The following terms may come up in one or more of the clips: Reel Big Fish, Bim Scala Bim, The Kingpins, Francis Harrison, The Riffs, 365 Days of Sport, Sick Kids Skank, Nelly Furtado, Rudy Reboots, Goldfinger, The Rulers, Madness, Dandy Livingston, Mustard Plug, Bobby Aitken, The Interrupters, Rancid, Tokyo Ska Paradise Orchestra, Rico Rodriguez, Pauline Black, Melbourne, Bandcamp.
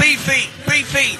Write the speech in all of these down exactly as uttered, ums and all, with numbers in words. Beefy, beefy.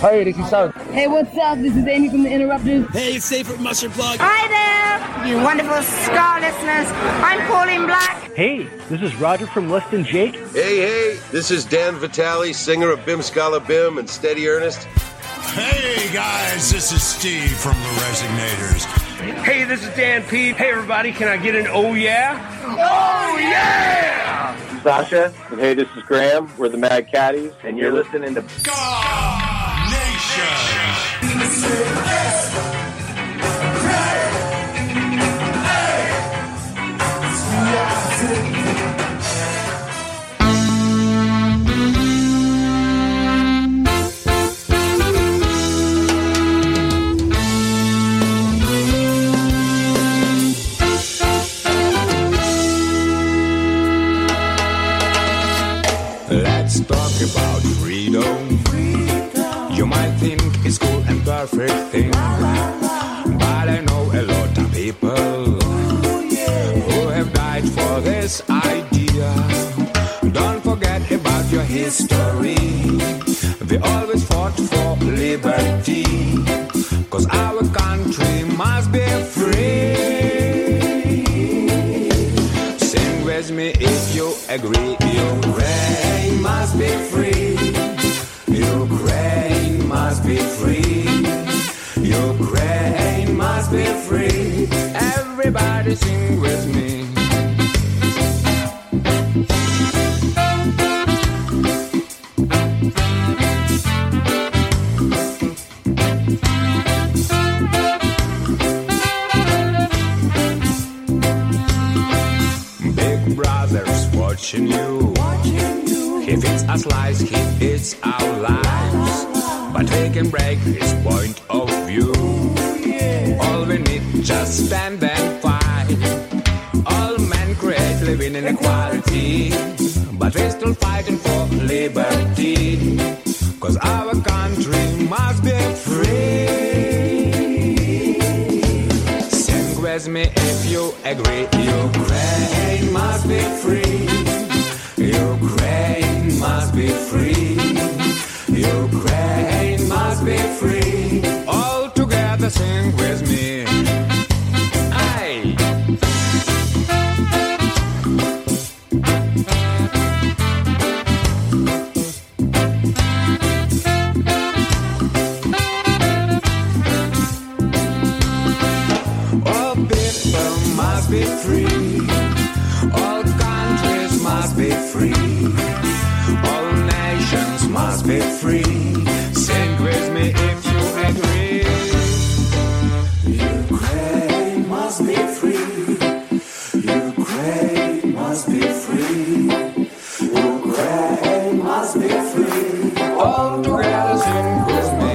Hey, this is Sam. Hey, what's up? This is Amy from The Interrupters. Hey, it's Safe from Mustard Plug. Hi there, you wonderful Ska listeners. I'm Pauline Black. Hey, this is Roger from Less Than Jake. Hey, hey, this is Dan Vitale, singer of Bim Scala Bim and Steady Earnest. Hey, guys, this is Steve from The Resignators. Hey, this is Dan P. Hey, everybody, can I get an oh, yeah? Oh, yeah! I'm Sasha. And hey, this is Graham. We're the Mad Caddies. And you're listening to Ska Nation. Let's talk about freedom. You might think it's cool and perfect thing, but I know a lot of people who have died for this idea. Don't forget about your history. We always fought for liberty, 'cause our country must be free. Sing with me if you agree. Ukraine must be free. Ukraine must be free. Ukraine must be free. Everybody sing with me. Big brother's watching you. He feeds us lies, he feeds our lives. But we can break his point of view. Yeah. All we need, just stand and fight. All men create living inequality, but we're still fighting for liberty, 'cause our country must be free. Sing with me if you agree. Ukraine must be free. Ukraine must be free. Ukraine must be free. All together sing with me. Aye. All people must be free. All countries must be free. All nations must be free. Sing with me if you agree. Ukraine must be free. Ukraine must be free. Ukraine must be free. All together sing with me.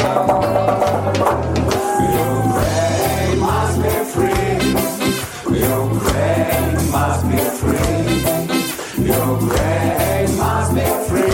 Ukraine must be free. Ukraine must be free. Ukraine must be free.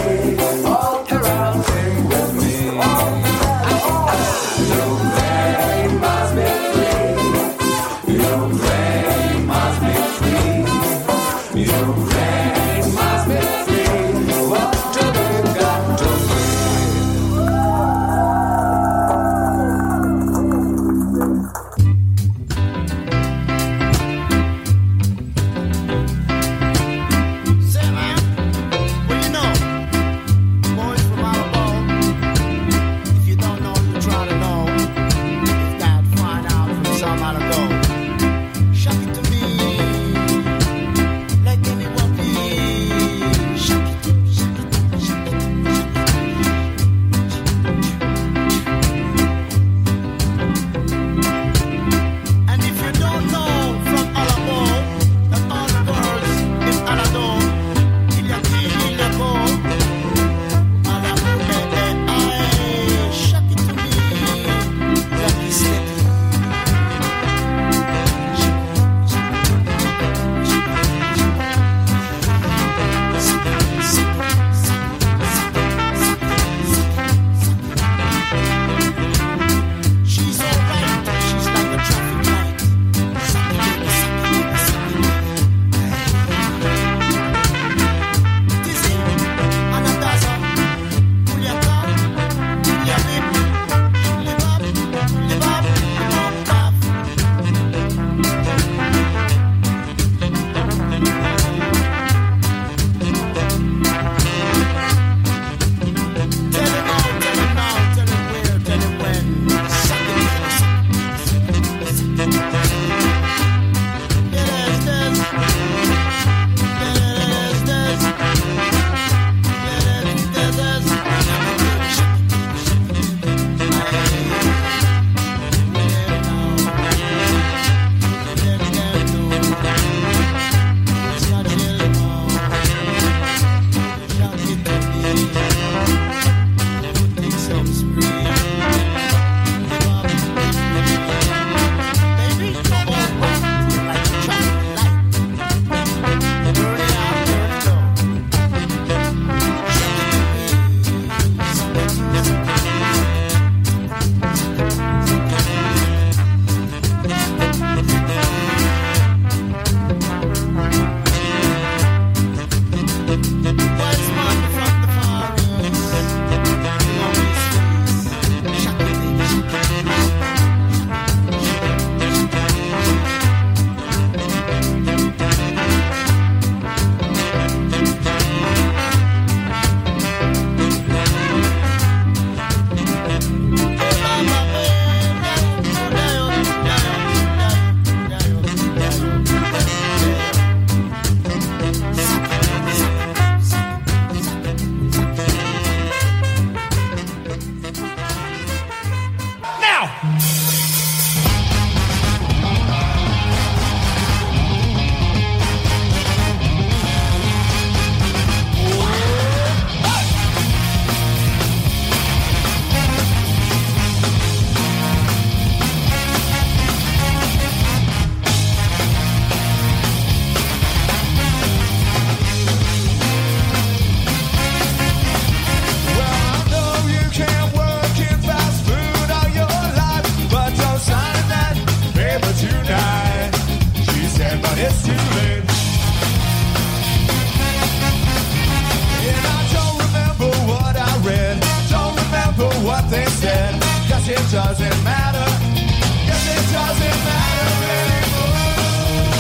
it doesn't matter. Yes, it doesn't matter anymore.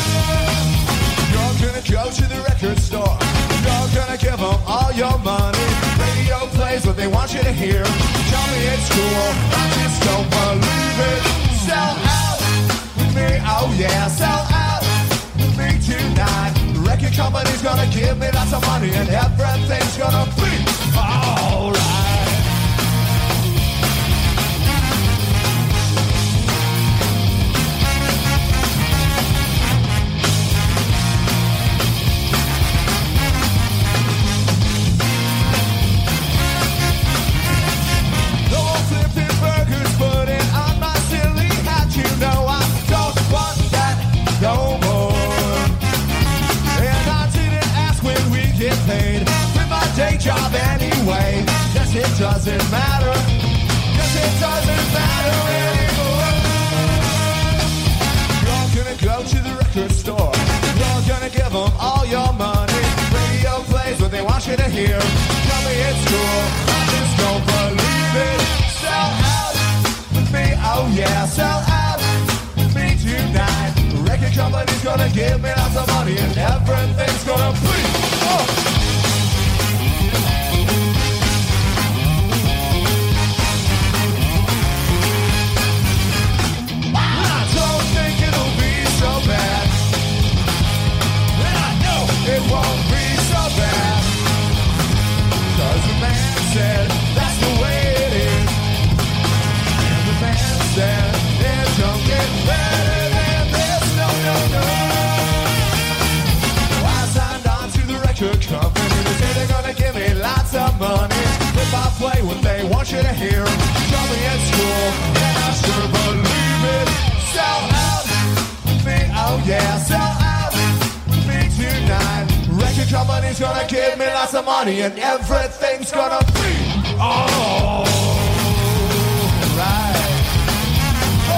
You're gonna go to the record store. You're gonna give them all your money. Radio plays what they want you to hear. Tell me it's cool, I just don't believe it. Sell out with me, oh yeah. Sell out with me tonight. The record company's gonna give me lots of money, and everything's gonna be alright. Job anyway. Yes, it doesn't matter. Yes, it doesn't matter anymore. You're gonna go to the record store. You're gonna give them all your money. Radio plays what they want you to hear. Tell me it's cool, I just don't believe it. Sell out with me, oh yeah. Sell out with me tonight. The record company's gonna give me lots of money, and everything's gonna be oh. It won't be so bad, 'cause the man said that's the way it is. And the man said it don't get better than this, no, no, no. I signed on to the record company. They say they're gonna give me lots of money if I play what they want you to hear. Show me it's cool, and I sure believe it. Sell out with me, oh yeah, sell out. Tonight. Record company's gonna give me lots of money, and everything's gonna be all right.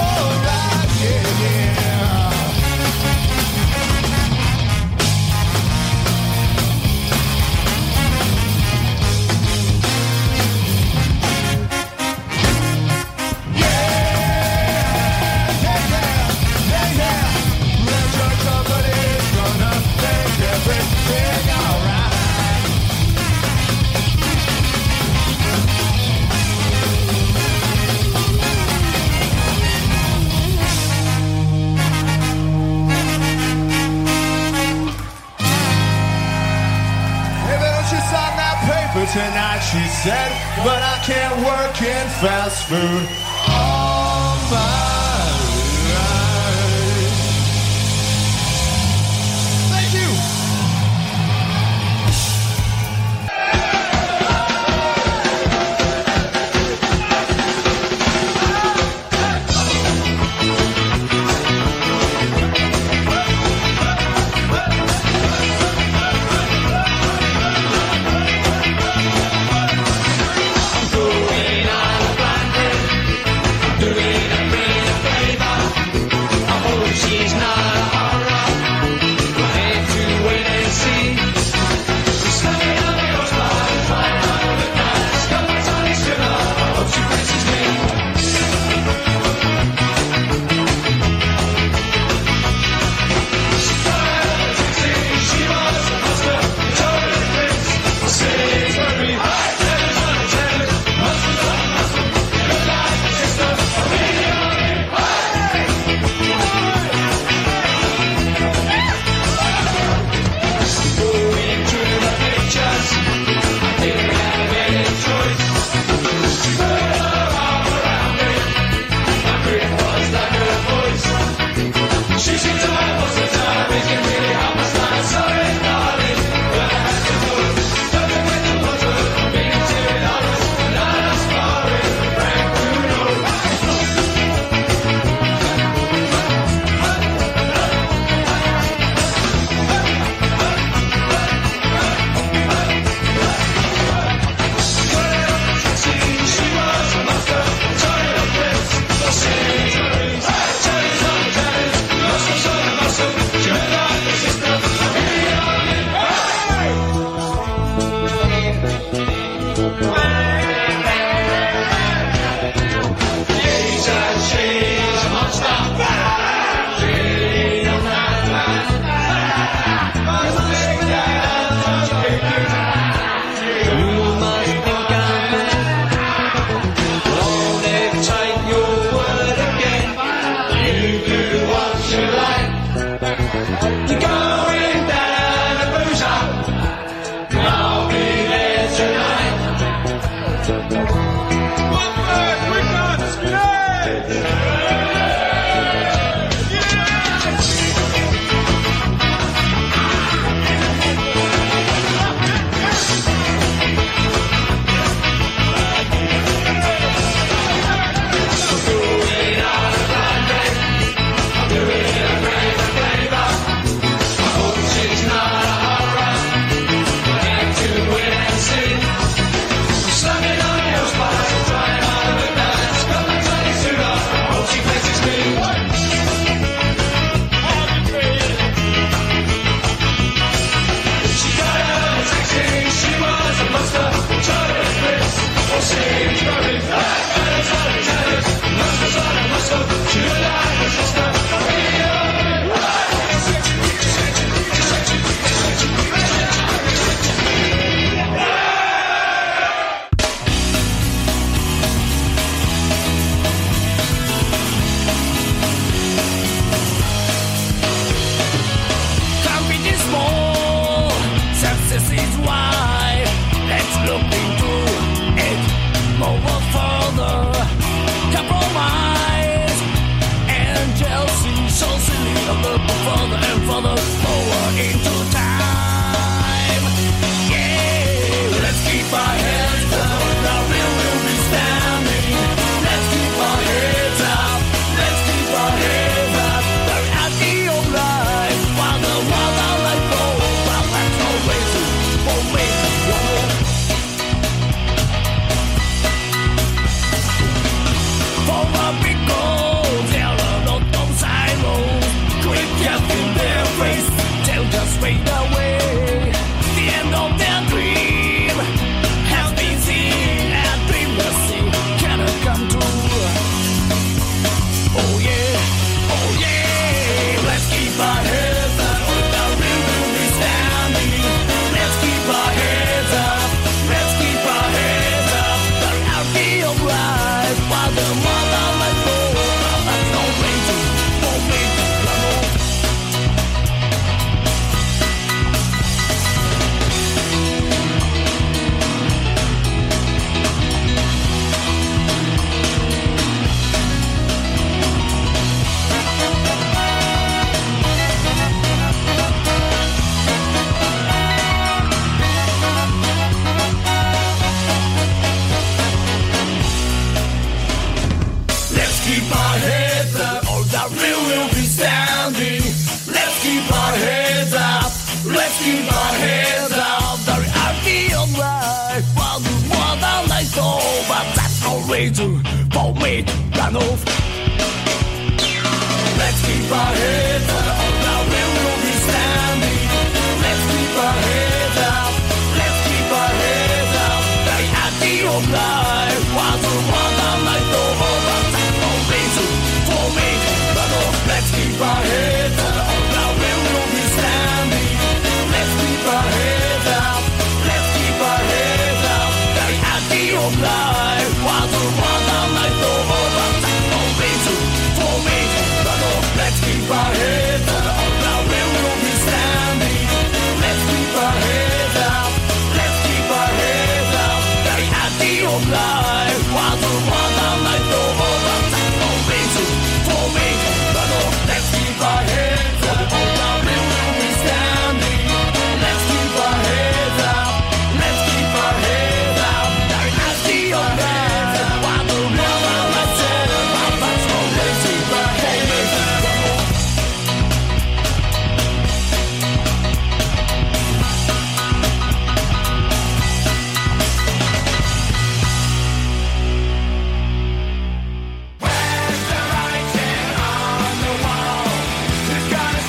All right, yeah, yeah. Yeah, yeah, yeah, yeah, yeah. Record company's gonna make everything alright. Maybe don't you sign that paper tonight, she said, but I can't work in fast food all my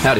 Howdy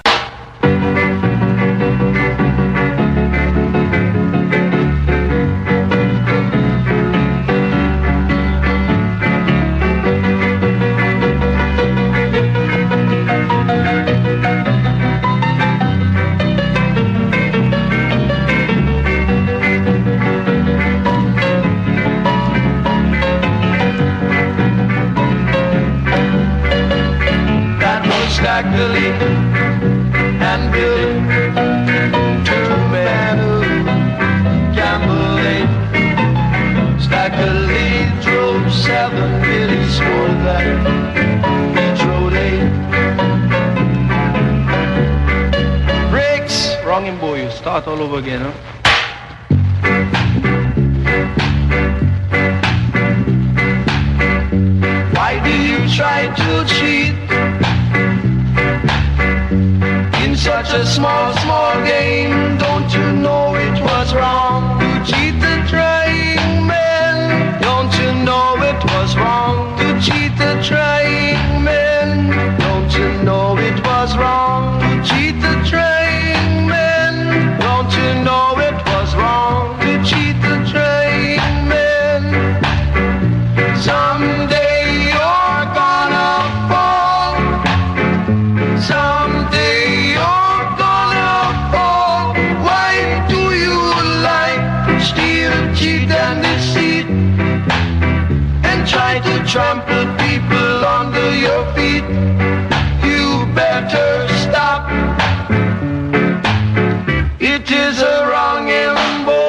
Thank you. like Billy and Billy, two men who gamble late. Stack a lead, throw seven, Billy scored that. Each road eight. Breaks! Wrong in boy, you start all over again, huh? Try to cheat in such a small, small game. Don't you know it was wrong to cheat the trying man? Don't you know it was wrong to cheat the trying man? Don't you know it was wrong to cheat the trying man? Don't you know it was wrong to cheat the trying man? Someday trample people under your feet. You better stop. It is a wrong and boy.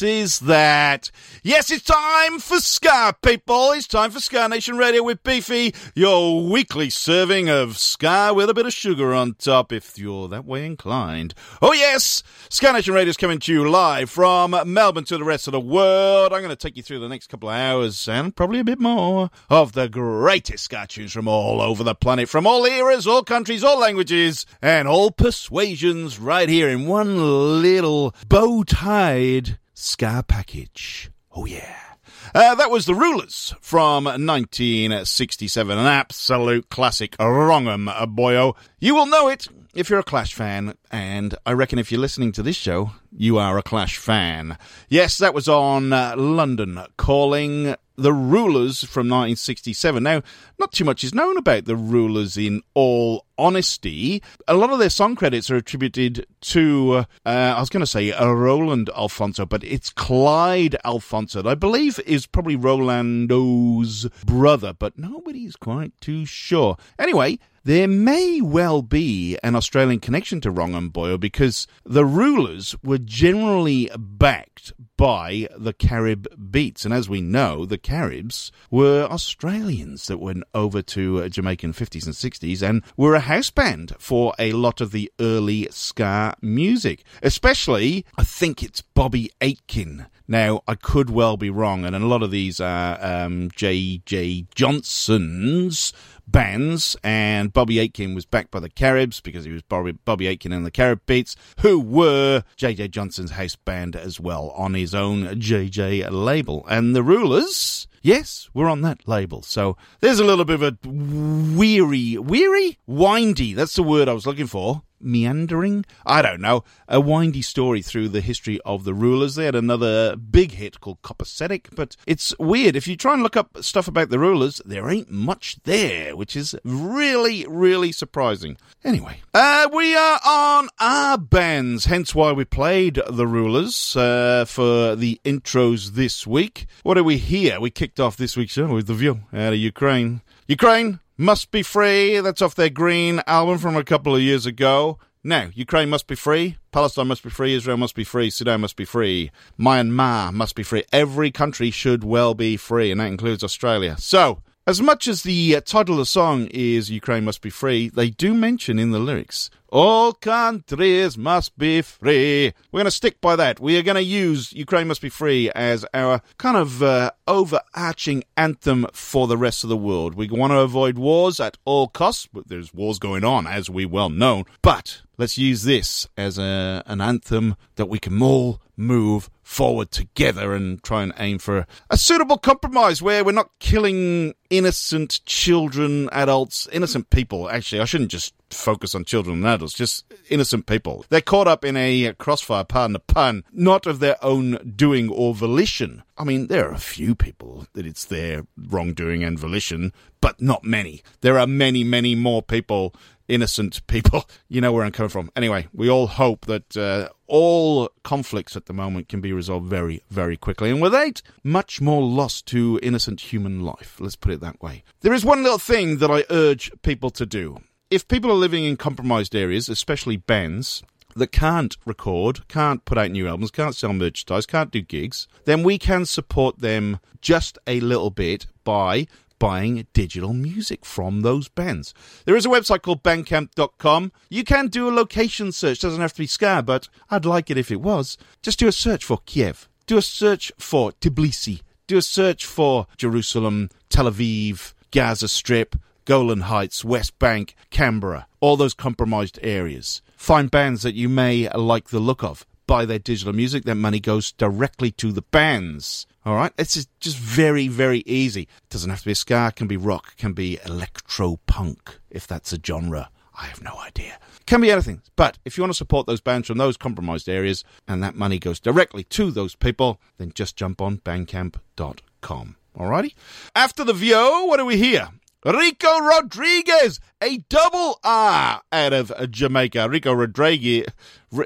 Is that? Yes, it's time for Ska, people. It's time for Ska Nation Radio with Beefy, your weekly serving of Ska with a bit of sugar on top, if you're that way inclined. Oh, yes! Ska Nation Radio is coming to you live from Melbourne to the rest of the world. I'm going to take you through the next couple of hours, and probably a bit more, of the greatest Ska tunes from all over the planet, from all eras, all countries, all languages, and all persuasions, right here in one little bow-tied Ska package. Oh, yeah. Uh, that was The Rulers from nineteen sixty-seven. An absolute classic. Wrong 'em, boyo. You will know it if you're a Clash fan, and I reckon if you're listening to this show, you are a Clash fan. Yes, that was on uh, London Calling, The Rulers from nineteen sixty-seven. Now, not too much is known about The Rulers, in all honesty. A lot of their song credits are attributed to, uh, I was going to say uh, Roland Alfonso, but it's Clyde Alfonso, I believe is probably Rolando's brother, but nobody's quite too sure. Anyway, there may well be an Australian connection to Wrong 'Em Boyo, because The Rulers were generally backed by the Carib Beats. And as we know, the Caribs were Australians that went over to Jamaican fifties and sixties and were a house band for a lot of the early ska music. Especially, I think it's Bobby Aitken. Now, I could well be wrong, and a lot of these are um, J J Johnson's bands, and Bobby Aitken was backed by the Caribs because he was Bobby, Bobby Aitken and the Carib Beats, who were J J Johnson's house band as well, on his own J J label. And The Rulers, yes, we're on that label. So there's a little bit of a weary, weary? Windy, that's the word I was looking for. meandering, I don't know, a windy story through the history of the Rulers. They had another big hit called Copacetic, but it's weird. If you try and look up stuff about the Rulers, there ain't much there, which is really, really surprising. Anyway, uh, we are on our bands, hence why we played the Rulers uh, for the intros this week. What are we here? We kicked off this week's show with The View out of Ukraine. Ukraine Must Be Free, that's off their Green album from a couple of years ago. Now, Ukraine must be free, Palestine must be free, Israel must be free, Sudan must be free, Myanmar must be free. Every country should well be free, and that includes Australia. So, as much as the title of the song is Ukraine Must Be Free, they do mention in the lyrics, all countries must be free. We're going to stick by that. We are going to use Ukraine Must Be Free as our kind of uh, overarching anthem for the rest of the world. We want to avoid wars at all costs, but there's wars going on, as we well know. But let's use this as a, an anthem that we can all move forward together and try and aim for a suitable compromise where we're not killing innocent children, adults, innocent people. Actually, I shouldn't just focus on children and adults, just innocent people. They're caught up in a crossfire, pardon the pun, not of their own doing or volition. I mean, there are a few people that it's their wrongdoing and volition, but not many. There are many, many more people, innocent people. You know where I'm coming from. Anyway, we all hope that uh, all conflicts at the moment can be resolved very, very quickly. And without much more loss to innocent human life, let's put it that way. There is one little thing that I urge people to do. If people are living in compromised areas, especially bands that can't record, can't put out new albums, can't sell merchandise, can't do gigs, then we can support them just a little bit by buying digital music from those bands. There is a website called bandcamp dot com. You can do a location search. Doesn't have to be ska, but I'd like it if it was. Just do a search for Kiev. Do a search for Tbilisi. Do a search for Jerusalem, Tel Aviv, Gaza Strip, Golan Heights, West Bank, Canberra, all those compromised areas. Find bands that you may like the look of. Buy their digital music. That money goes directly to the bands. All right? It's just very, very easy. It doesn't have to be ska. It can be rock. It can be electro-punk, if that's a genre. I have no idea. It can be anything. But if you want to support those bands from those compromised areas and that money goes directly to those people, then just jump on bandcamp dot com. All righty? After the Vio, what do we hear? Rico Rodriguez, a double R out of Jamaica. Rico Rodriguez,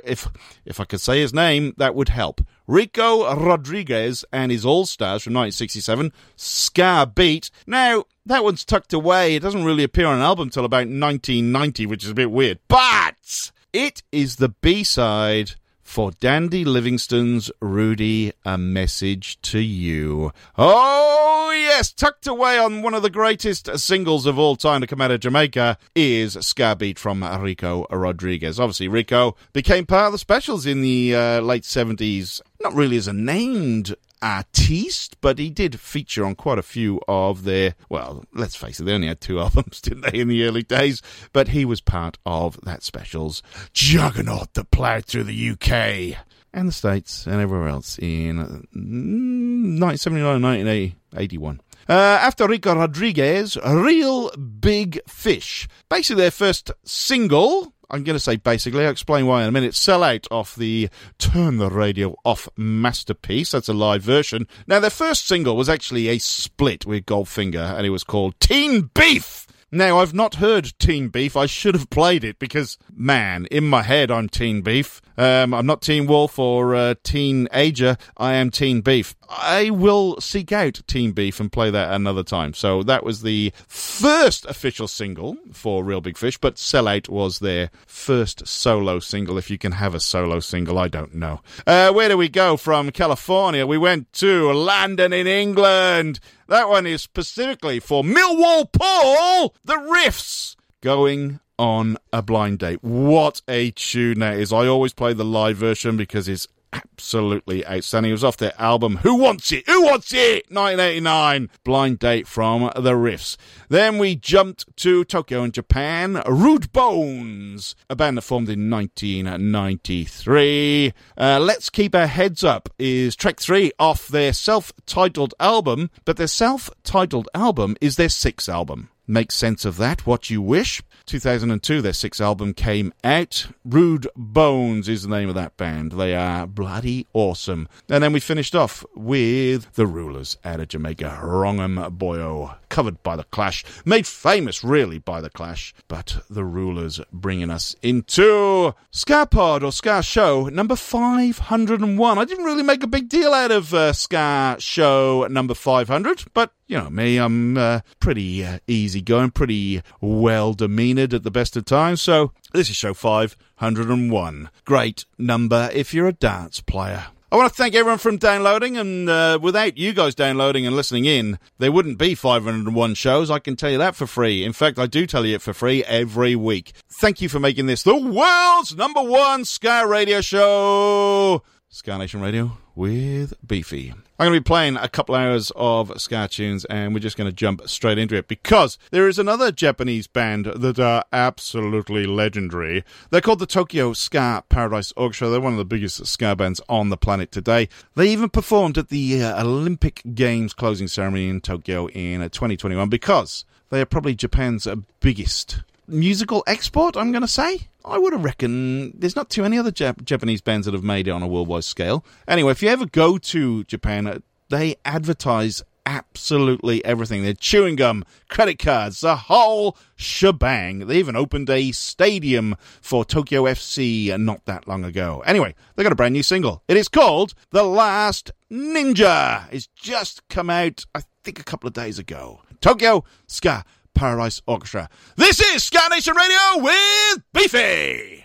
if if I could say his name, that would help. Rico Rodriguez and his All-Stars from nineteen sixty-seven, Ska Beat. Now, that one's tucked away. It doesn't really appear on an album till about nineteen ninety, which is a bit weird. But it is the B-side for Dandy Livingston's Rudy, A Message to You. Oh, yes, tucked away on one of the greatest singles of all time to come out of Jamaica is Ska Beat from Rico Rodriguez. Obviously, Rico became part of the Specials in the uh, late seventies, not really as a named artiste, but he did feature on quite a few of their, well, let's face it, they only had two albums, didn't they, in the early days, but he was part of that Specials juggernaut that plowed through the U K and the States and everywhere else in nineteen seventy-nine, nineteen eighty-one. Uh, after Rico Rodriguez, Reel Big Fish, basically their first single. I'm going to say basically, I'll explain why in a minute. Sell Out off the Turn the Radio Off masterpiece. That's a live version. Now, their first single was actually a split with Goldfinger, and it was called Teen Beef. Now, I've not heard Teen Beef. I should have played it because, man, in my head, I'm Teen Beef. Um, I'm not Teen Wolf or uh, Teen Ager. I am Teen Beef. I will seek out Teen Beef and play that another time. So that was the first official single for Reel Big Fish, but Sell Out was their first solo single. If you can have a solo single, I don't know. Uh, where do we go from California? We went to London in England. That one is specifically for Millwall Paul, The Riffs, Going on a Blind Date. What a tune that is. I always play the live version because it's absolutely outstanding. It was off their album Who Wants It? Who Wants It? nineteen eighty-nine. Blind Date from The Riffs. Then we jumped to Tokyo in Japan. Rude Bones, a band that formed in nineteen ninety-three. Uh, Let's Keep Our Heads Up is track three off their self-titled album, but their self-titled album is their sixth album. Make sense of that, what you wish. two thousand two, their sixth album came out. Rude Bones is the name of that band. They are bloody awesome. And then we finished off with The Rulers out of Jamaica. Wrong'em Boyo, covered by The Clash, made famous really by The Clash, but The Rulers bringing us into Ska Pod or Ska Show number five hundred one. I didn't really make a big deal out of uh, Ska Show number five hundred, but you know me, I'm uh, pretty uh, easygoing, pretty well-demeanoured at the best of times, so this is show five hundred one. Great number if you're a dance player. I want to thank everyone for downloading, and uh, without you guys downloading and listening in, there wouldn't be five hundred one shows. I can tell you that for free. In fact, I do tell you it for free every week. Thank you for making this the world's number one Ska radio show. Ska Nation Radio with Beefy. I'm going to be playing a couple hours of ska tunes, and we're just going to jump straight into it because there is another Japanese band that are absolutely legendary. They're called the Tokyo Ska Paradise Orchestra. They're one of the biggest ska bands on the planet today. They even performed at the uh, Olympic Games closing ceremony in Tokyo in twenty twenty-one because they are probably Japan's biggest musical export, I'm going to say. I would have reckoned there's not too many other Jap- Japanese bands that have made it on a worldwide scale. Anyway, if you ever go to Japan, they advertise absolutely everything. They're chewing gum, credit cards, the whole shebang. They even opened a stadium for Tokyo F C not that long ago. Anyway, they got a brand new single. It is called The Last Ninja. It's just come out, I think, a couple of days ago. Tokyo Ska Paradise Orchestra. This is Ska Nation Radio with Beefy!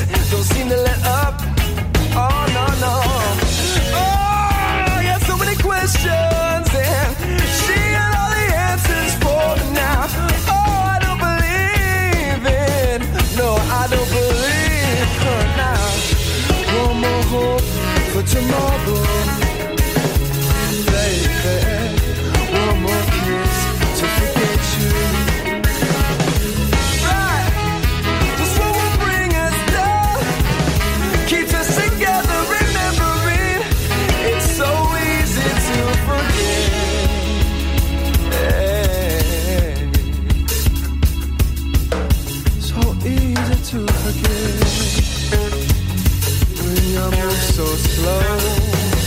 hips don't seem to let up. Oh, no, no. Oh, I got so many questions, and she got all the answers for me now. Oh, I don't believe it. No, I don't believe her now. One more hope for tomorrow, baby. One more kiss to forget you. To forget when you move so slow,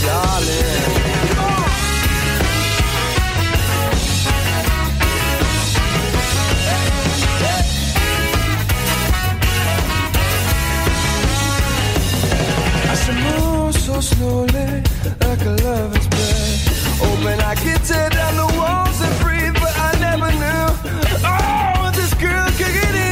darling. I should move so slowly, like a lover's breath. Oh, man, I could tear down the walls and breathe, but I never knew. Oh, what this girl could get into.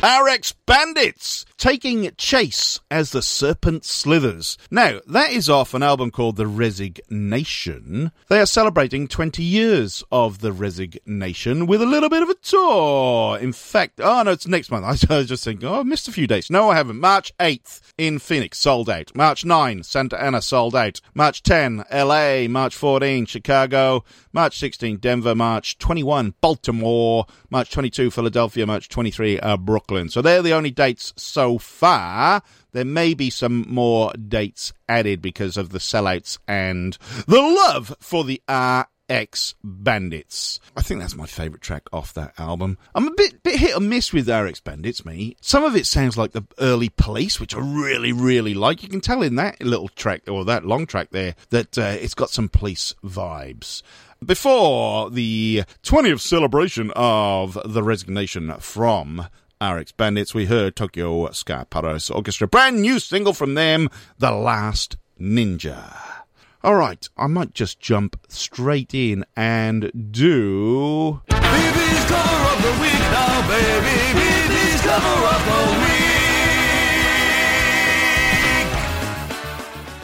R X Bandits, taking chase as the serpent slithers. Now, that is off an album called The Resignation. They are celebrating twenty years of The Resignation with a little bit of a tour. In fact, oh no, it's next month. I was just thinking, oh, I've missed a few dates. No, I haven't. March eighth in Phoenix, sold out. March ninth, Santa Ana, sold out. March tenth, L A. March fourteenth, Chicago. March sixteenth, Denver. March twenty-first, Baltimore. March twenty-second, Philadelphia. March twenty-third, uh, Brooklyn. So they're the only dates so far. There may be some more dates added because of the sellouts and the love for the R X Bandits. I think that's my favourite track off that album. I'm a bit bit hit or miss with R X Bandits, me. Some of it sounds like the early Police, which I really, really like. You can tell in that little track, or that long track there, that uh, it's got some Police vibes. Before the twentieth celebration of The Resignation from R X Bandits, we heard Tokyo Ska Paradise Orchestra, brand new single from them, The Last Ninja. All right, I might just jump straight in and do... B B's cover of the week now, baby. B B's cover of the week.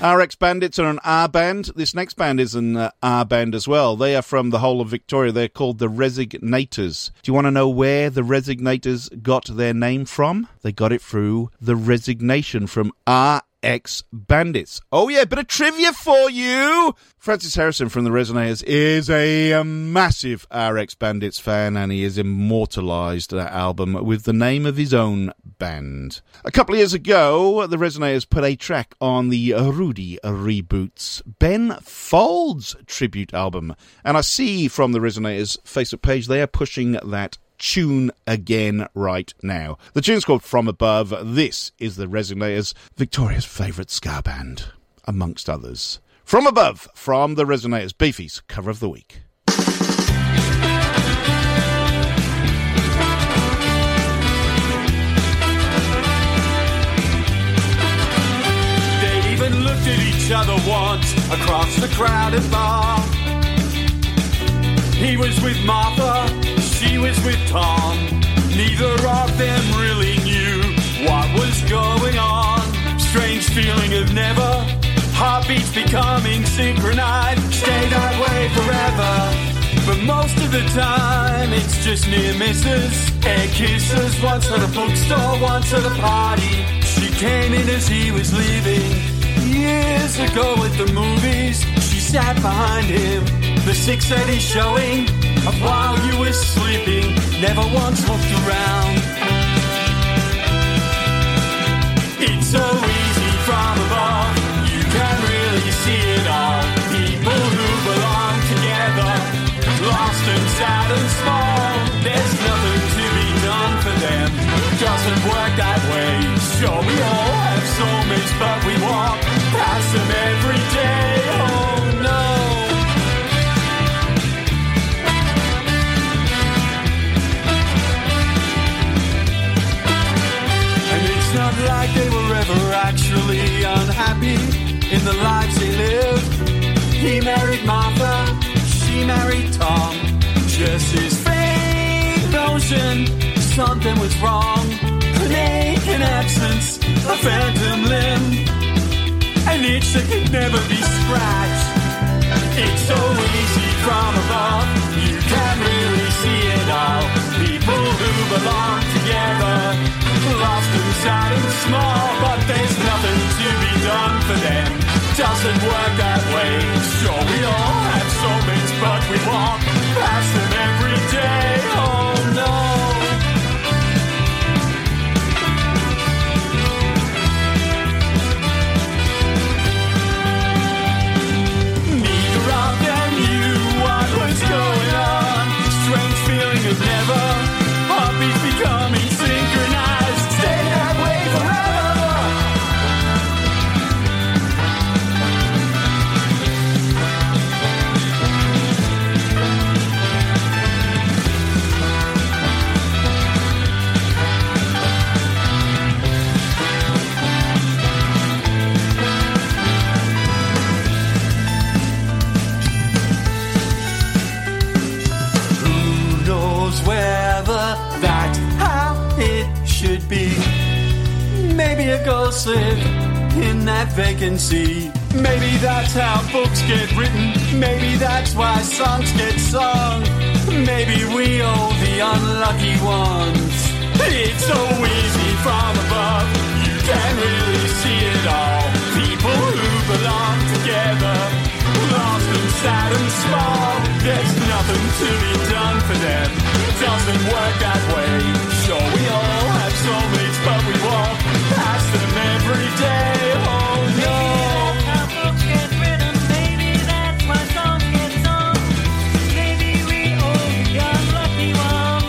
R X Bandits are an R band. This next band is an uh, R band as well. They are from the whole of Victoria. They're called The Resignators. Do you want to know where The Resignators got their name from? They got it through the resignation from R X. X Bandits. Oh yeah, bit of trivia for you. Francis Harrison from the Resonators is a, a massive R X Bandits fan, and he has immortalised that album with the name of his own band. A couple of years ago, the Resonators put a track on the Rudy Reboots Ben Folds tribute album, and I see from the Resonators Facebook page they are pushing that tune again right now. The tune's called From Above. This is the Resignators, Victoria's favourite ska band, amongst others. From Above, from the Resignators, Beefy's cover of the week. They even looked at each other once across the crowded bar. He was with Martha, she was with Tom. Neither of them really knew what was going on. Strange feeling of never, heartbeats becoming synchronized. Stay that way forever, but most of the time it's just near misses. Air kisses, once at a bookstore, once at a party. She came in as he was leaving. Years ago at the movies, she sat behind him. The six thirty showing of while you were sleeping, never once looked around. It's so easy from above, you can really see it all. People who belong together, lost and sad and small. There's nothing to be done for them, doesn't work that way. Sure, we all have soulmates, but we walk past them every day. Oh no. Not like they were ever actually unhappy in the lives they lived. He married Martha, she married Tom. Just his vague notion something was wrong. An ache, an absence, a phantom limb, an itch that could never be scratched. It's so easy from above, you can really see it all. People who belong together, lost and sad and small, but there's nothing to be done for them. Doesn't work that way. Sure, we all have soulmates, but we walk past them every day. Oh no. Neither of them knew what was going on. Strange feeling of never, hobbies becoming synchronized. Maybe a girl slid in that vacancy. Maybe that's how books get written. Maybe that's why songs get sung. Maybe we owe the unlucky ones. It's so easy from above, you can really see it all. People who belong together, lost and sad and small. There's nothing to be done for them. It doesn't work that way. Sure, we all have soulmates, but we walk past them every day. Oh no. Maybe that's how books get written. Maybe that's why songs get sung. Maybe we owe the unlucky ones.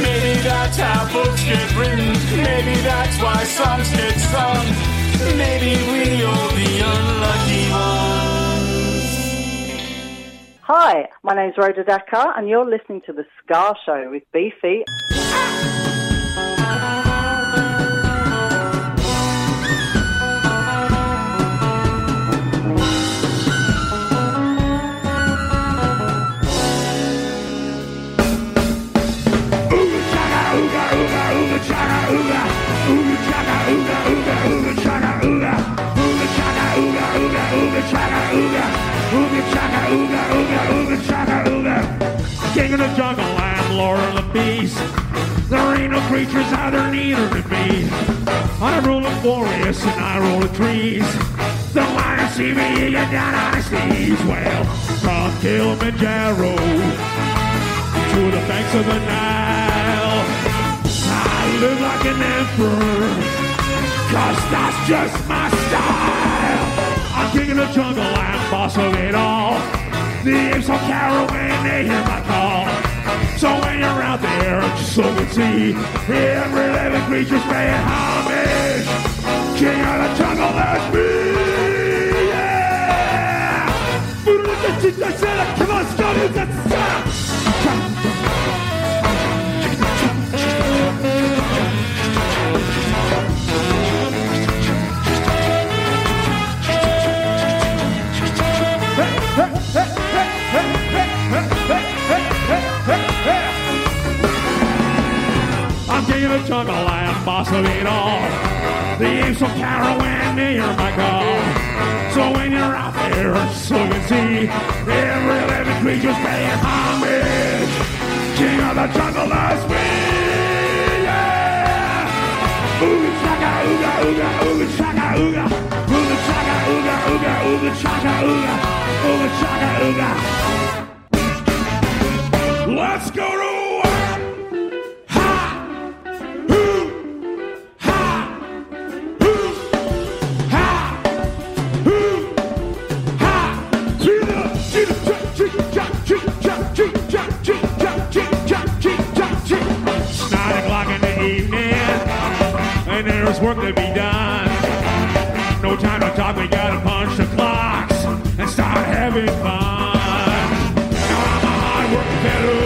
Maybe that's how books get written. Maybe that's why songs get sung. Maybe we owe the unlucky ones. Hi, my name's Rhoda Dakar, and you're listening to The Ska Show with Beefy. Ooga chaka, ooga, ooga, ooga chaka, ooga. King of the jungle, I'm lord of the beast. There ain't no creatures out there, neither to be. I rule the forest and I rule the trees. The lion see me, you get down on his knees. Well, from Kilimanjaro to the banks of the Nile, I live like an emperor, 'cause that's just my style. I'm king of the jungle, I'm boss of it all. The apes will carol when they hear my call. So when you're out there, just look and see, every living creature's paying homage. King of the jungle, that's me, yeah! Come on, Scotty, that's I'm king of the jungle, I am boss of it all. The apes will carol when they hear my call. So when you're out there, just look and see, every living creature's paying homage. King of the jungle, that's me, yeah! Ooga chaka, ooga, ooga, ooga chaka, ooga. Ooga chaka, ooga, ooga, ooga chaka, ooga. Ooga chaka, ooga. Let's go to there's work to be done. No time to talk, we gotta punch the clocks and start having fun. Now I'm a hard-working fellow,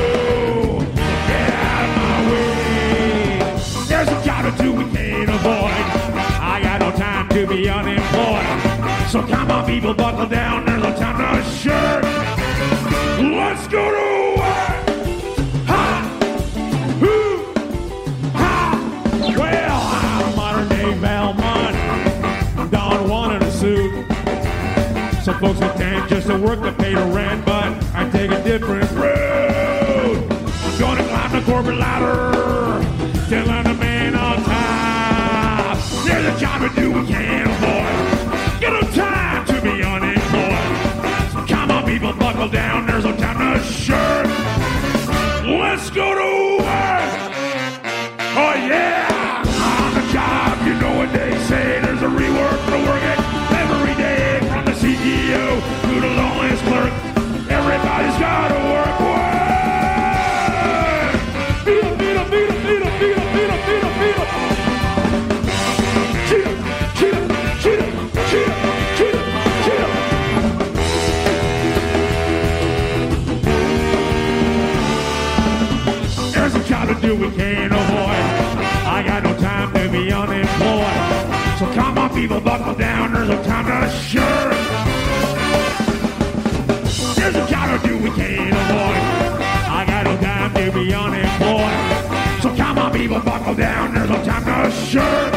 get out of my way. There's a job to do we can't avoid. I got no time to be unemployed. So come on people, buckle down, there's no time to shirk. Let's go to work. Some folks attend just to work to pay the rent, but I take a different route. I'm gonna climb the corporate ladder till I'm the man on top. There's a job to do we can't avoid. Get no time to be unemployed. So come on people, buckle down, there's no time to shirk. Let's go to work. Oh yeah, on the job, you know what they say. There's a rework for working every day. C E O to the loneliest clerk, everybody's gotta work, work! Beat up, beat up, beat up, beat up, beat up, beat up, beat up, beat up! Cheat up, cheat up, cheat up, cheat up, cheat up, cheat up! There's a job to do we can't avoid. I got no time to be unemployed. So come on people, buckle down, there's no time to shirk. There's a job to do we can't avoid. I got no time to be unemployed. So come on people, buckle down, there's no time to shirk.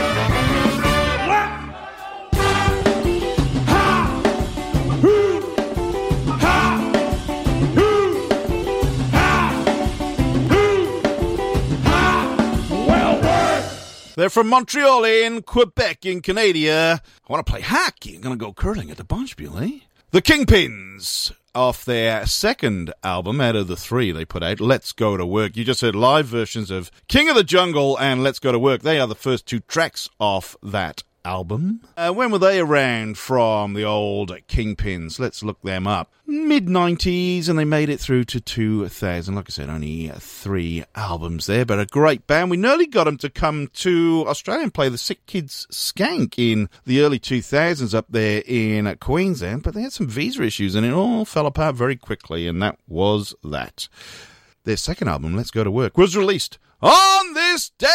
They're from Montreal in Quebec in Canada. I want to play hockey. I'm going to go curling at the Bonspiel, eh? The Kingpins, off their second album out of the three they put out, Let's Go to Work. You just heard live versions of King of the Jungle and Let's Go to Work. They are the first two tracks off that album. Uh, when were they around from, the old Kingpins? Let's look them up. mid nineties, and they made it through to two thousand. Like I said, only three albums there, but a great band. We nearly got them to come to Australia and play the Sick Kids Skank in the early two thousands up there in Queensland, but they had some visa issues and it all fell apart very quickly, and that was that. Their second album, Let's Go to Work, was released on this day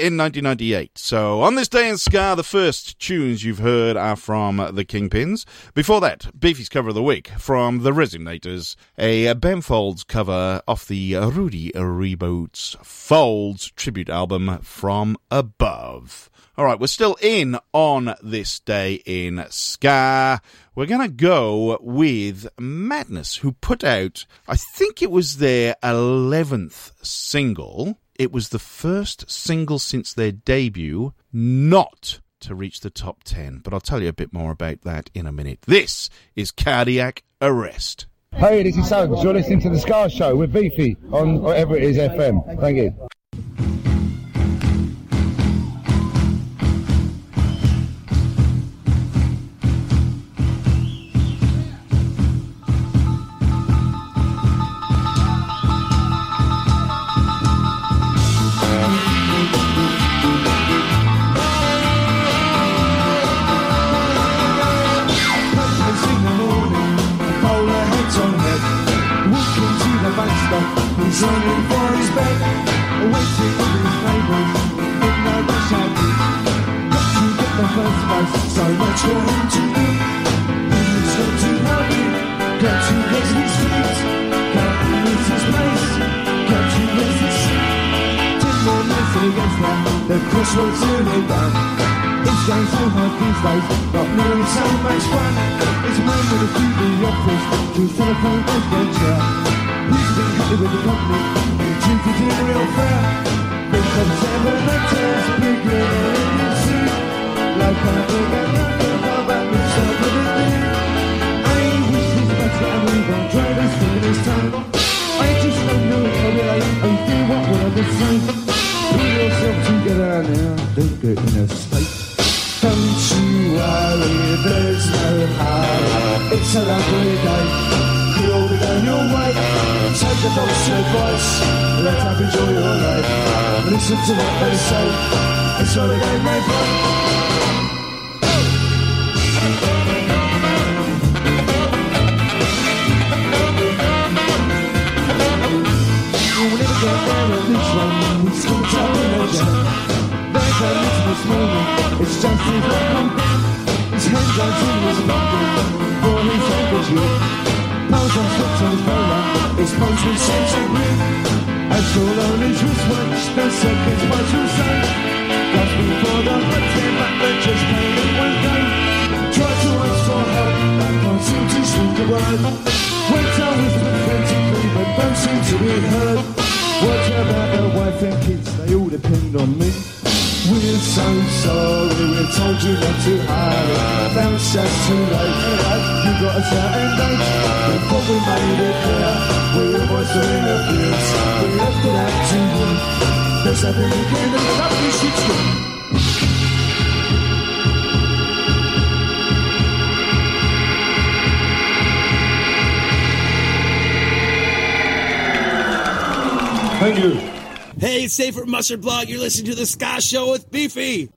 in nineteen ninety-eight. So on this day in Ska, the first tunes you've heard are from The Kingpins. Before that, Beefy's cover of the week from The Resignators, a Ben Folds cover off the Rudy Reboots Folds tribute album From Above. All right, we're still in on this day in Ska. We're going to go with Madness, who put out, I think it was their eleventh single. It was the first single since their debut not to reach the top ten. But I'll tell you a bit more about that in a minute. This is Cardiac Arrest. Hey, this is Suggs. You're listening to The Ska Show with Beefy on whatever it is, F M. Thank you. Hey, it's Dave from Mustard Plug. You're listening to The Ska Show with Beefy.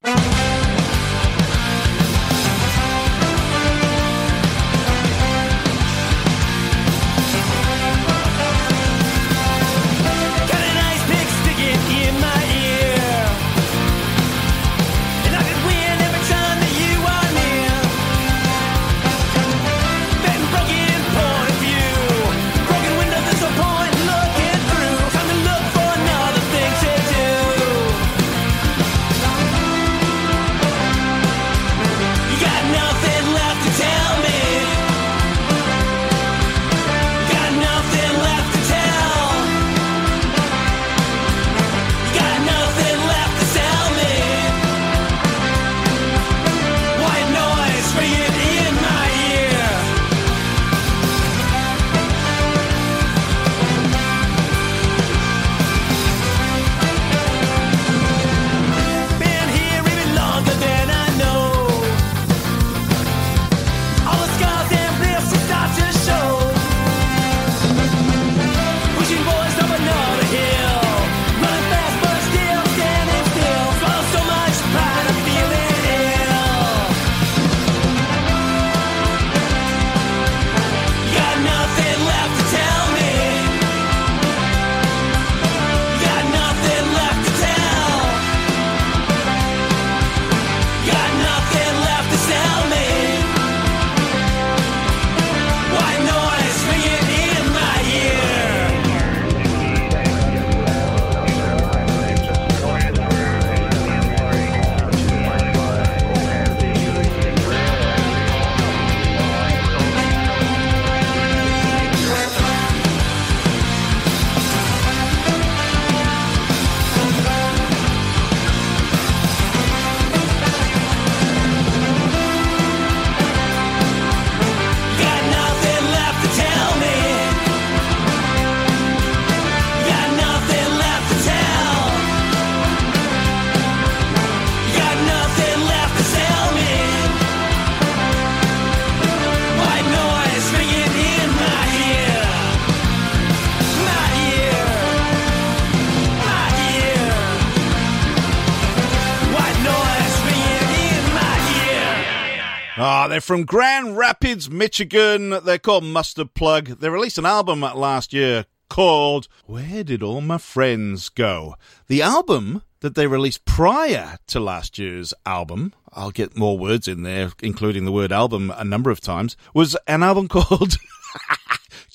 Oh, they're from Grand Rapids, Michigan. They're called Mustard Plug. They released an album last year called Where Did All My Friends Go? The album that they released prior to last year's album, I'll get more words in there, including the word album a number of times, was an album called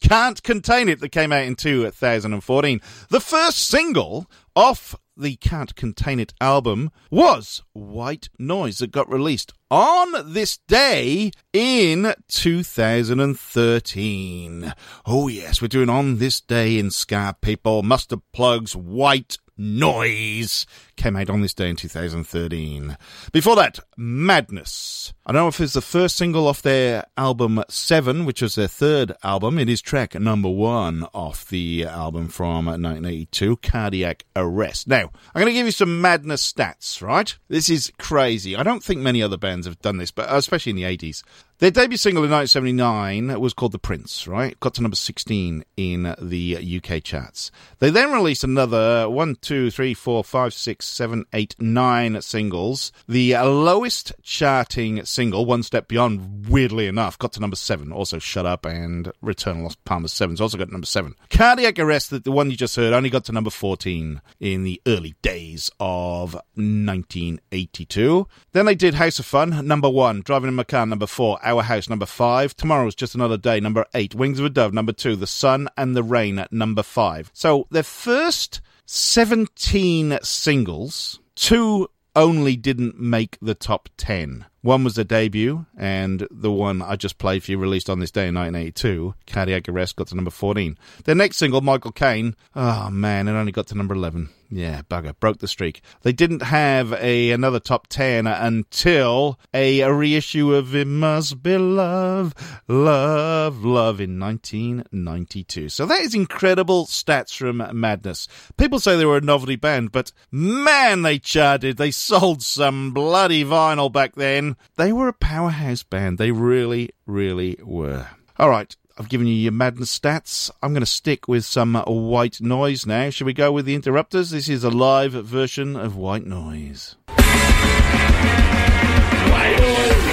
Can't Contain It that came out in two thousand fourteen. The first single off the Can't Contain It album was White Noise that got released on this day in two thousand thirteen. Oh yes, we're doing On This Day in Ska, people. Mustard Plug's White Noise came out on this day in two thousand thirteen. Before that, Madness. I don't know if it's the first single off their album Seven, which is their third album. It is track number one off the album from nineteen eighty-two, Cardiac Arrest. Now, I'm going to give you some Madness stats, right? This is crazy. I don't think many other bands have done this, but especially in the eighties. Their debut single in nineteen seventy-nine was called The Prince, right? Got to number sixteen in the U K charts. They then released another one, two, three, four, five, six, seven, eight, nine singles. The lowest charting single, One Step Beyond, weirdly enough, got to number seven. Also, Shut Up and Return Lost Palmer's Sevens also got to number seven. Cardiac Arrest, the one you just heard, only got to number fourteen in the early days of nineteen eighty-two. Then they did House of Fun, number one. Driving in My Car, number four. Our House, number five. Tomorrow's Just Another Day, number eight. Wings of a Dove, number two. The Sun and the Rain, at number five. So their first seventeen singles, two only didn't make the top ten. One was their debut, and the one I just played for you, released on this day in nineteen eighty-two, Cardiac Arrest, got to number fourteen. Their next single, Michael Caine, oh man, it only got to number eleven. Yeah, bugger, broke the streak. They didn't have a another top ten until a, a reissue of It Must Be Love, Love, Love in nineteen ninety-two. So that is incredible stats from Madness. People say they were a novelty band, but man, they charted. They sold some bloody vinyl back then. They were a powerhouse band. They really, really were. All right, I've given you your Madness stats. I'm going to stick with some White Noise now. Shall we go with The Interrupters? This is a live version of White Noise. White noise.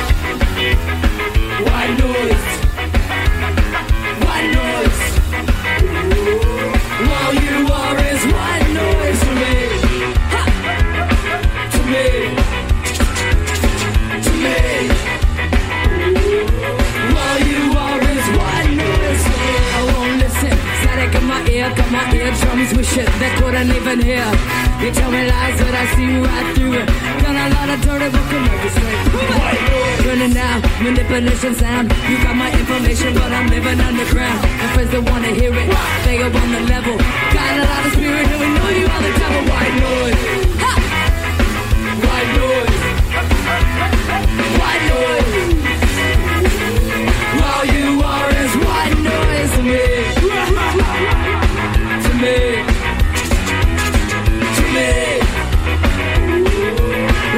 White noise. White noise. All you are is white noise to me. Ha! To me. Got my eardrums wishing they couldn't even hear. You tell me lies, but I see right through it. Done a lot of dirty, but can make it straight. Turning down, manipulation sound. You got my information, but I'm living underground. My friends don't wanna hear it, they are on the level. Got a lot of spirit, and we know you are the devil. White noise, ha! White noise, white noise. All you are is white noise to me. To me, to me,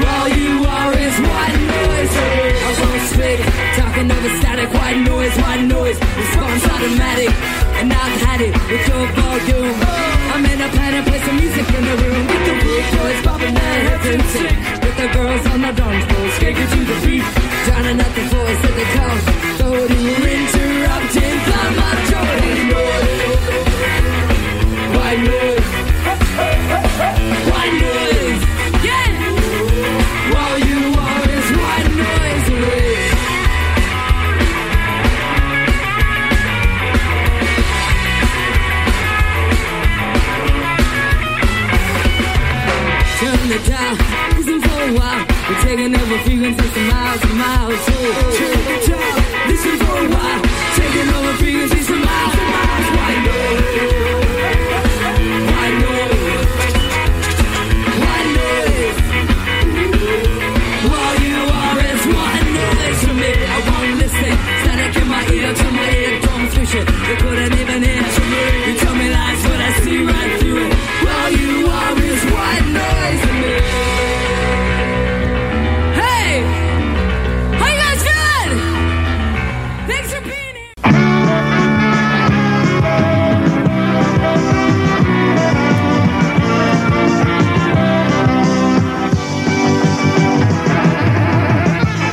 all you are is white noise. I won't speak, talking over static. White noise, white noise, response automatic. And I've had it with your volume. I'm in a panic, play some music in the room. With the rude boys, popping their heads and sick. With the girls on the dance floor, skating to the beat. Drowning out the voice that they come. So you interrupting by my joy. White noise, white noise, yeah. All you are is white noise, yeah. Turn the dial, listen for a while. We're taking over frequency for miles and miles. Turn the dial, listen for a while. Taking over frequency for miles and miles. White noise. You couldn't even answer me. You tell me lies, but I see right through it. All you are is white noise to me. Hey! How you guys feeling? Thanks for being here.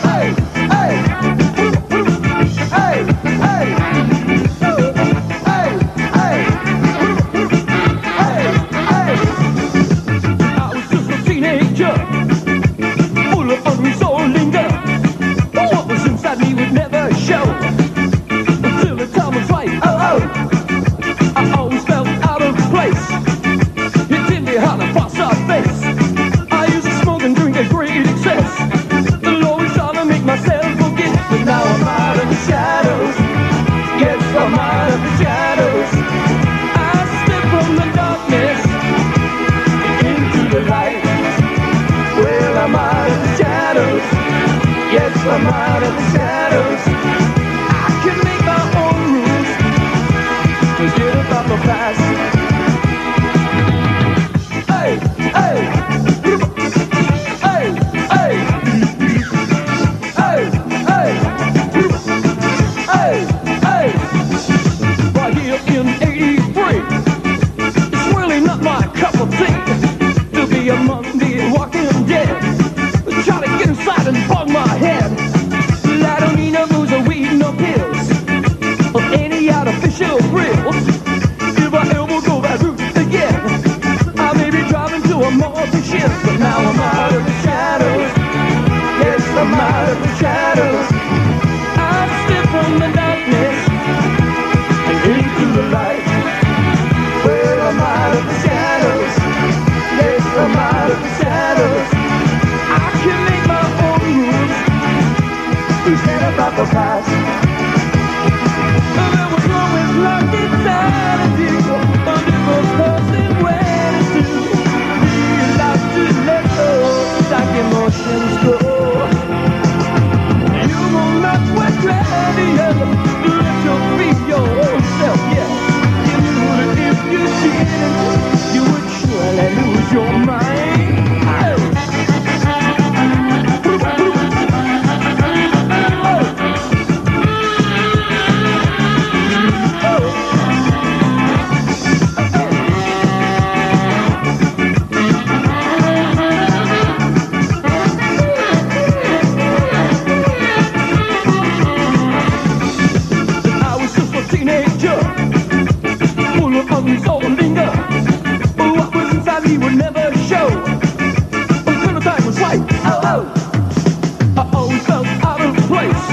Hey! Hey! we would never show. But little time was like, oh, oh. I always felt out of place.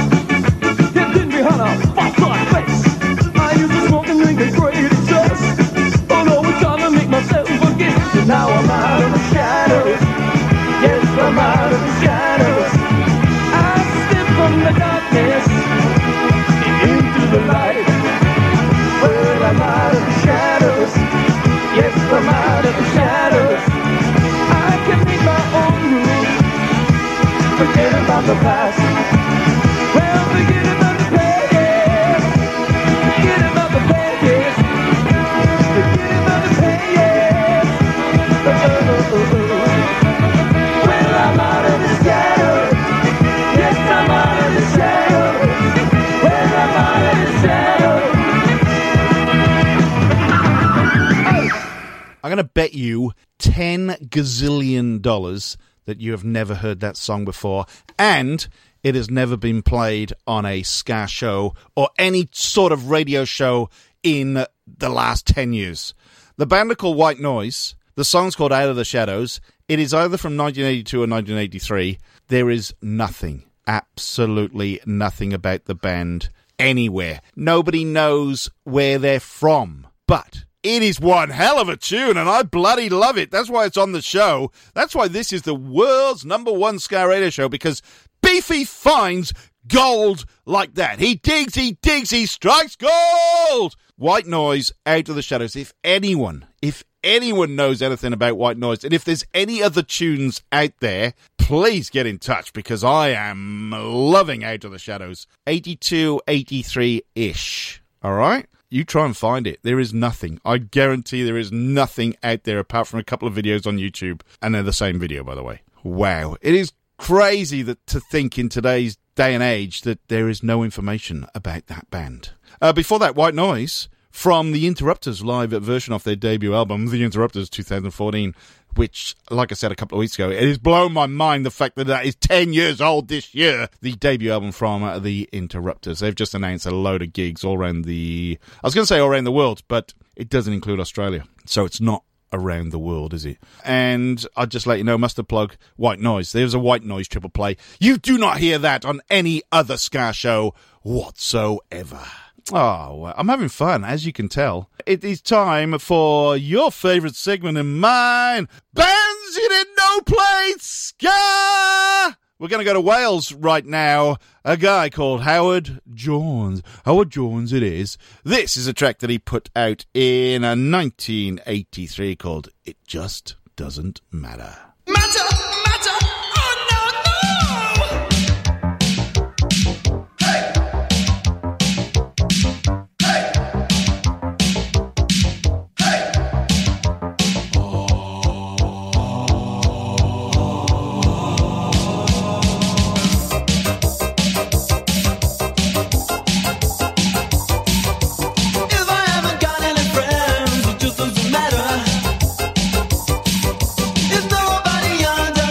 It didn't be hard on my fly face. I used to smoke and drink and create excess. But always trying to make myself forget. And now I'm out of the shadows. Yes, I'm out of the shadows. I slip from the darkness into the light. Well, I'm out of the shadows. Yes, I'm out of the shadows. I can make my own rules. Forget about the past. Well, forget about the past. Forget about the past. Forget about the past. Oh, oh, oh. Well, I'm out of the shadows. Yes, I'm out of the shadows. Well, I'm out of the shadows. I'm going to bet you ten gazillion dollars that you have never heard that song before, and it has never been played on a ska show or any sort of radio show in the last ten years. The band are called White Noise. The song's called Out of the Shadows. It is either from nineteen eighty-two or nineteen eighty-three. There is nothing, absolutely nothing about the band anywhere. Nobody knows where they're from, but it is one hell of a tune, and I bloody love it. That's why it's on the show. That's why this is the world's number one ska radio show, because Beefy finds gold like that. He digs, he digs, he strikes gold! White Noise, Out of the Shadows. If anyone, if anyone knows anything about White Noise, and if there's any other tunes out there, please get in touch, because I am loving Out of the Shadows. eighty-two, eighty-three-ish. All right? You try and find it. There is nothing. I guarantee there is nothing out there apart from a couple of videos on YouTube. And they're the same video, by the way. Wow. It is crazy that to think in today's day and age that there is no information about that band. Uh, before that, White Noise from The Interrupters, live version of their debut album, The Interrupters twenty fourteen, which, like I said a couple of weeks ago, it has blown my mind the fact that that is ten years old this year. The debut album from uh, The Interrupters. They've just announced a load of gigs all around the... I was going to say all around the world, but it doesn't include Australia. So it's not around the world, is it? And I'll just let you know, Mustard Plug, White Noise. There's a White Noise triple play. You do not hear that on any other ska show whatsoever. Oh, I'm having fun, as you can tell. It is time for your favourite segment and mine, Bands You Didn't Know Played Ska! We're going to go to Wales right now. A guy called Howard Jones. Howard Jones it is. This is a track that he put out in nineteen eighty-three called It Just Doesn't Matter. Matter! There's nobody under.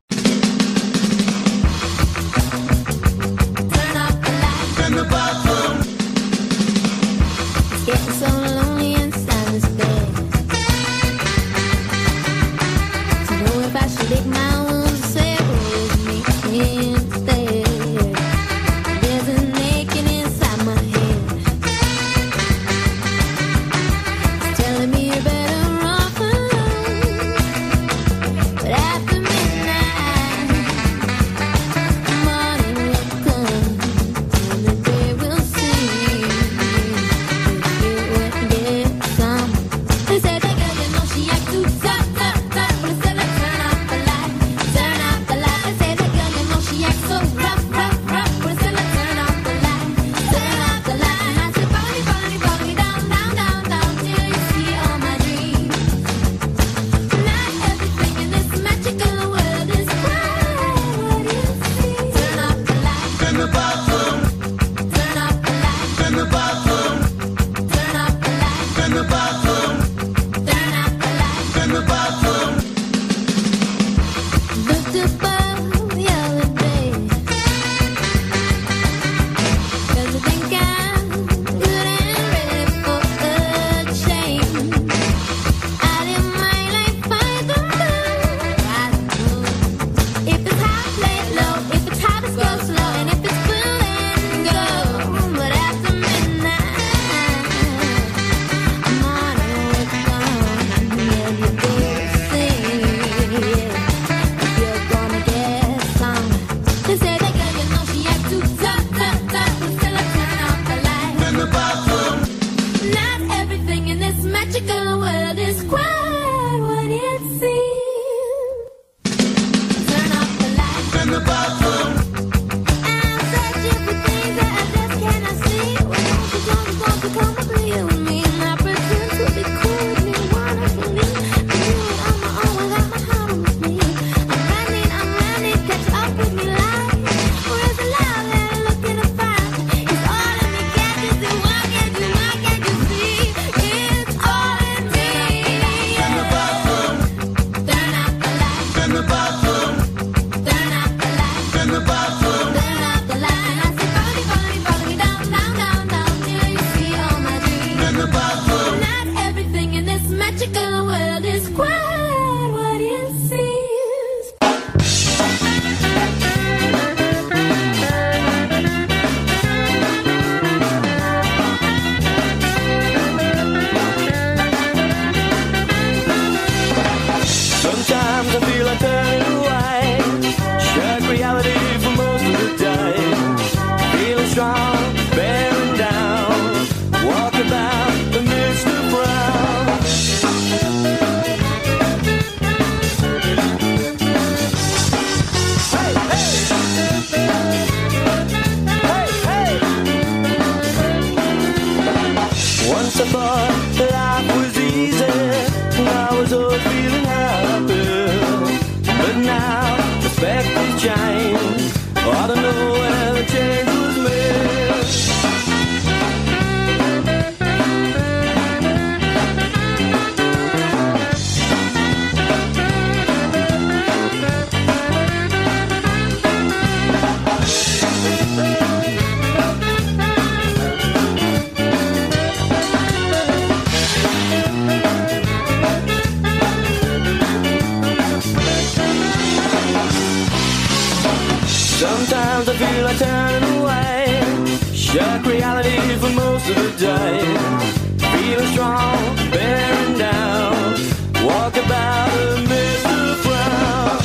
It's so lonely inside this bed. To know if I should lick my wounds or say with me instead. There's a naked inside my head. It's telling me you're better off alone. But after midnight, the morning will come and the day will see. Looked above the other day, 'cause I think I'm good and ready for a change. I didn't mind like fire don't burn. If it's hot, play it low. If it's hot, it's go slow. And if it's cool, then go. But after midnight, I'm on it gone. Yeah, you go see. Yeah. You're gonna get some. They say that girl, you know she acts too tough, tough, tough. But still I turn off the light. Turn the bottom. Not everything in this magical world is quite what it seems. Turn off the light. Turn the bottom. I'm searching for things that I just cannot see. Why don't you come, don't you come and play with me? And I pretend to be cool with you, wonderfully. I do it on my own without my heart with me. I'm running, I'm running, catch up with me like. Where's the love that I look in the fire? It's all in me, can't you see? Why can't you, why can't you see? It's all in me. Turn the bottom. Turn off the light. Turn the bottom. Turn off the light. Turn the bottom. Turn off the light. I say, Bobby, Bobby, Bobby, down, down, down, down, till you see all my dreams. Turn the bottom. Not everything in this magical world is quite what it seems. Sometimes I feel like turning white. Shut reality for most of the time. Feeling strong, bearing down. Walk about amidst the crowd. Hey, hey! Hey, hey! Once I thought life was easy, I was always feeling happy. But now the fact has changed. I don't know where the change was made. Sometimes I feel like turning away. Shock reality for most of the day. Feeling strong, bearing down. Walk about amidst the crowd.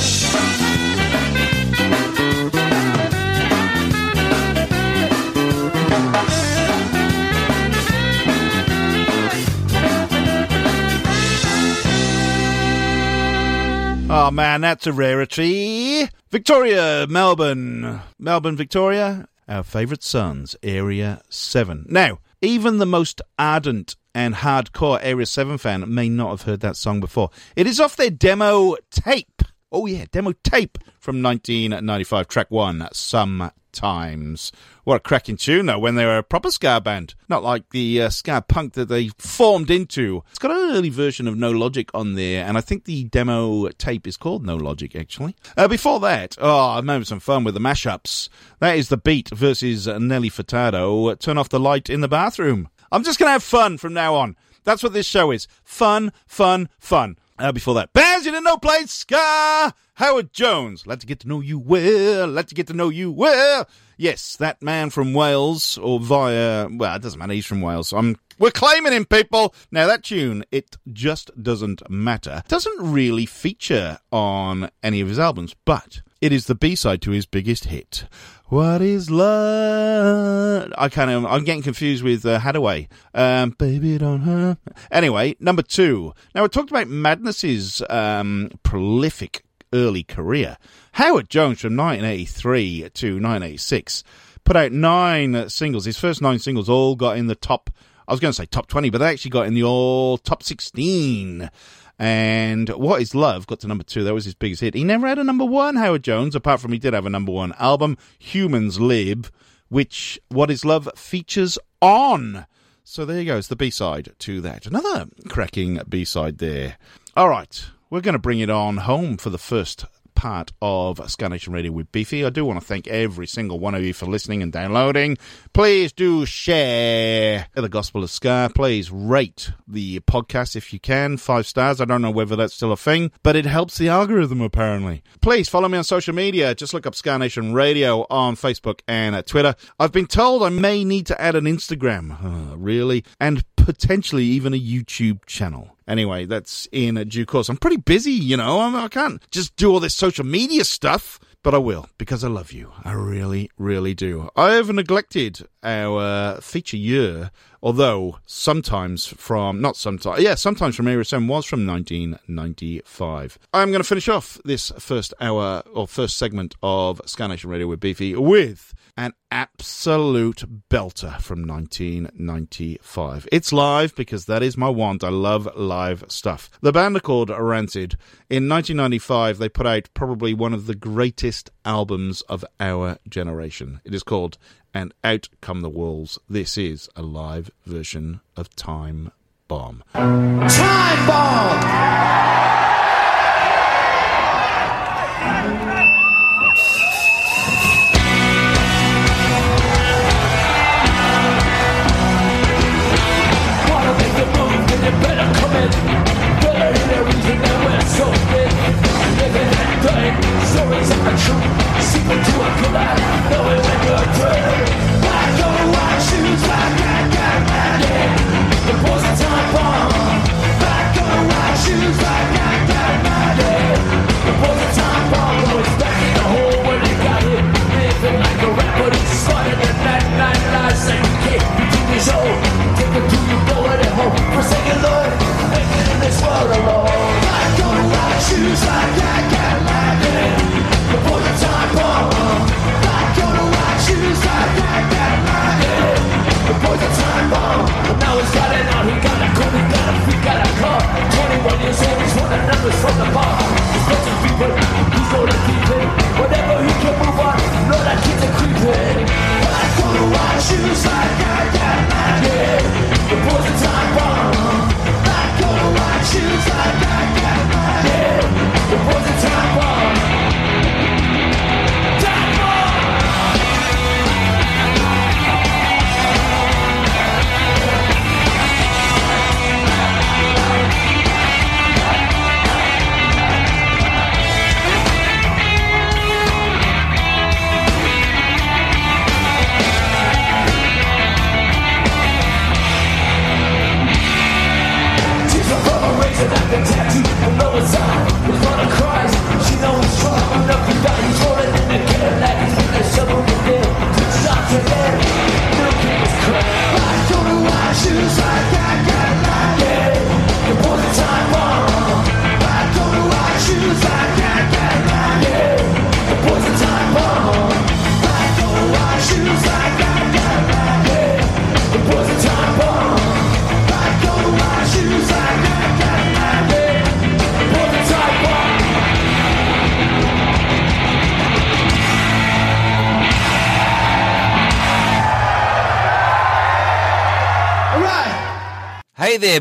Oh man, that's a rarity. Victoria, Melbourne. Melbourne, Victoria. Our favourite sons, Area seven. Now, even the most ardent and hardcore Area seven fan may not have heard that song before. It is off their demo tape. Oh yeah, demo tape from nineteen ninety-five, track one, Sometimes. What a cracking tune, though, when they were a proper ska band. Not like the uh, ska punk that they formed into. It's got an early version of No Logic on there, and I think the demo tape is called No Logic, actually. Uh, before that, oh, I'm having some fun with the mashups. That is The Beat versus Nelly Furtado, Turn Off the Light in the Bathroom. I'm just going to have fun from now on. That's what this show is. Fun, fun, fun. Uh, before that, bands you didn't know played ska. Howard Jones, Like to Get to Know You Well, Like to Get to Know You Well. Yes, that man from Wales, or via, well, it doesn't matter, he's from Wales. I'm, we're claiming him, people. Now, that tune, It Just Doesn't Matter, doesn't really feature on any of his albums, but it is the B-side to his biggest hit. What is love? I kind of, I'm getting confused with uh, Hadaway. Um, baby don't hurt. Anyway, number two. Now, I talked about Madness's um, prolific early career. Howard Jones, from nineteen eighty-three to nineteen eighty-six, put out nine singles. His first nine singles all got in the top, I was going to say top twenty, but they actually got in the all top sixteen. And What Is Love got to number two. That was his biggest hit. He never had a number one, Howard Jones, apart from he did have a number one album, Humans Live, which What Is Love features on. So there you go. It's the B-side to that. Another cracking B-side there. All right. We're going to bring it on home for the first part of Ska Nation Radio with Beefy. I do want to thank every single one of you for listening and downloading. Please do share the Gospel of Ska. Please rate the podcast if you can. Five stars. I don't know whether that's still a thing, but it helps the algorithm apparently. Please follow me on social media. Just look up Ska Nation Radio on Facebook and at Twitter. I've been told I may need to add an Instagram. Uh, really? And potentially even a YouTube channel. Anyway, that's in due course. I'm pretty busy, you know. I'm, I can't just do all this social media stuff, but I will, because I love you. I really, really do. I have neglected our uh, feature year, although sometimes from, not sometimes, yeah, sometimes from Area seven was from nineteen ninety-five. I'm going to finish off this first hour, or first segment of Ska Nation Radio with Beefy with an absolute belter from nineteen ninety-five. It's live because that is my want. I love live stuff. The band are called Rancid. In nineteen ninety-five, they put out probably one of the greatest albums of our generation. It is called And Out Come the Wolves. This is a live version of Time Bomb. Time Bomb! Better in the reason that we're so big. Living and dying, stories of the truth. Secret to a good eye, knowing when you're through. Why go white shoes, why got got money? It was a time bomb. Why go white shoes, why got got money? It was a time bomb. It was back in the hole when it got hit. Living like a rat, but it started at night, night, night. Say you can't be too much old. Take it to your door and home. Forsake it, Lord. This world alone. I don't like shoes like I got lightning before the time bomb. I don't like shoes like I got lightning before the time bomb. Now he's got it out, he got a coat, he got a freak, got a car. Twenty-one years old, he's running numbers from the bar. He's touching people, he's holding people. Whenever he can move on, Lord, I keep the creeping. I don't like shoes like I got lightning before the time bomb. Shoes like I got my head. It was a time bomb. Time bomb. And I've been tattooed the lower side. His mother cries, she knows he's strong enough to die. He's rolling in the gutter like he's in the shovel with him. Two shots in there, no kid was crying. I don't know why shoes like I got my head. It was a time bomb. I don't know why shoes like Hey there,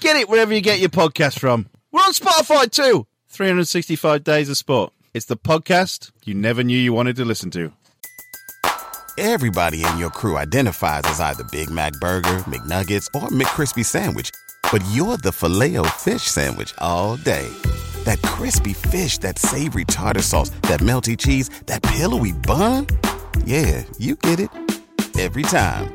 Get it wherever you get your podcast from. We're on Spotify too. three sixty-five Days of Sport. It's the podcast you never knew you wanted to listen to. Everybody in your crew identifies as either Big Mac Burger, McNuggets, or McCrispy Sandwich. But you're the Filet-O-Fish Sandwich all day. That crispy fish, that savory tartar sauce, that melty cheese, that pillowy bun. Yeah, you get it. Every time.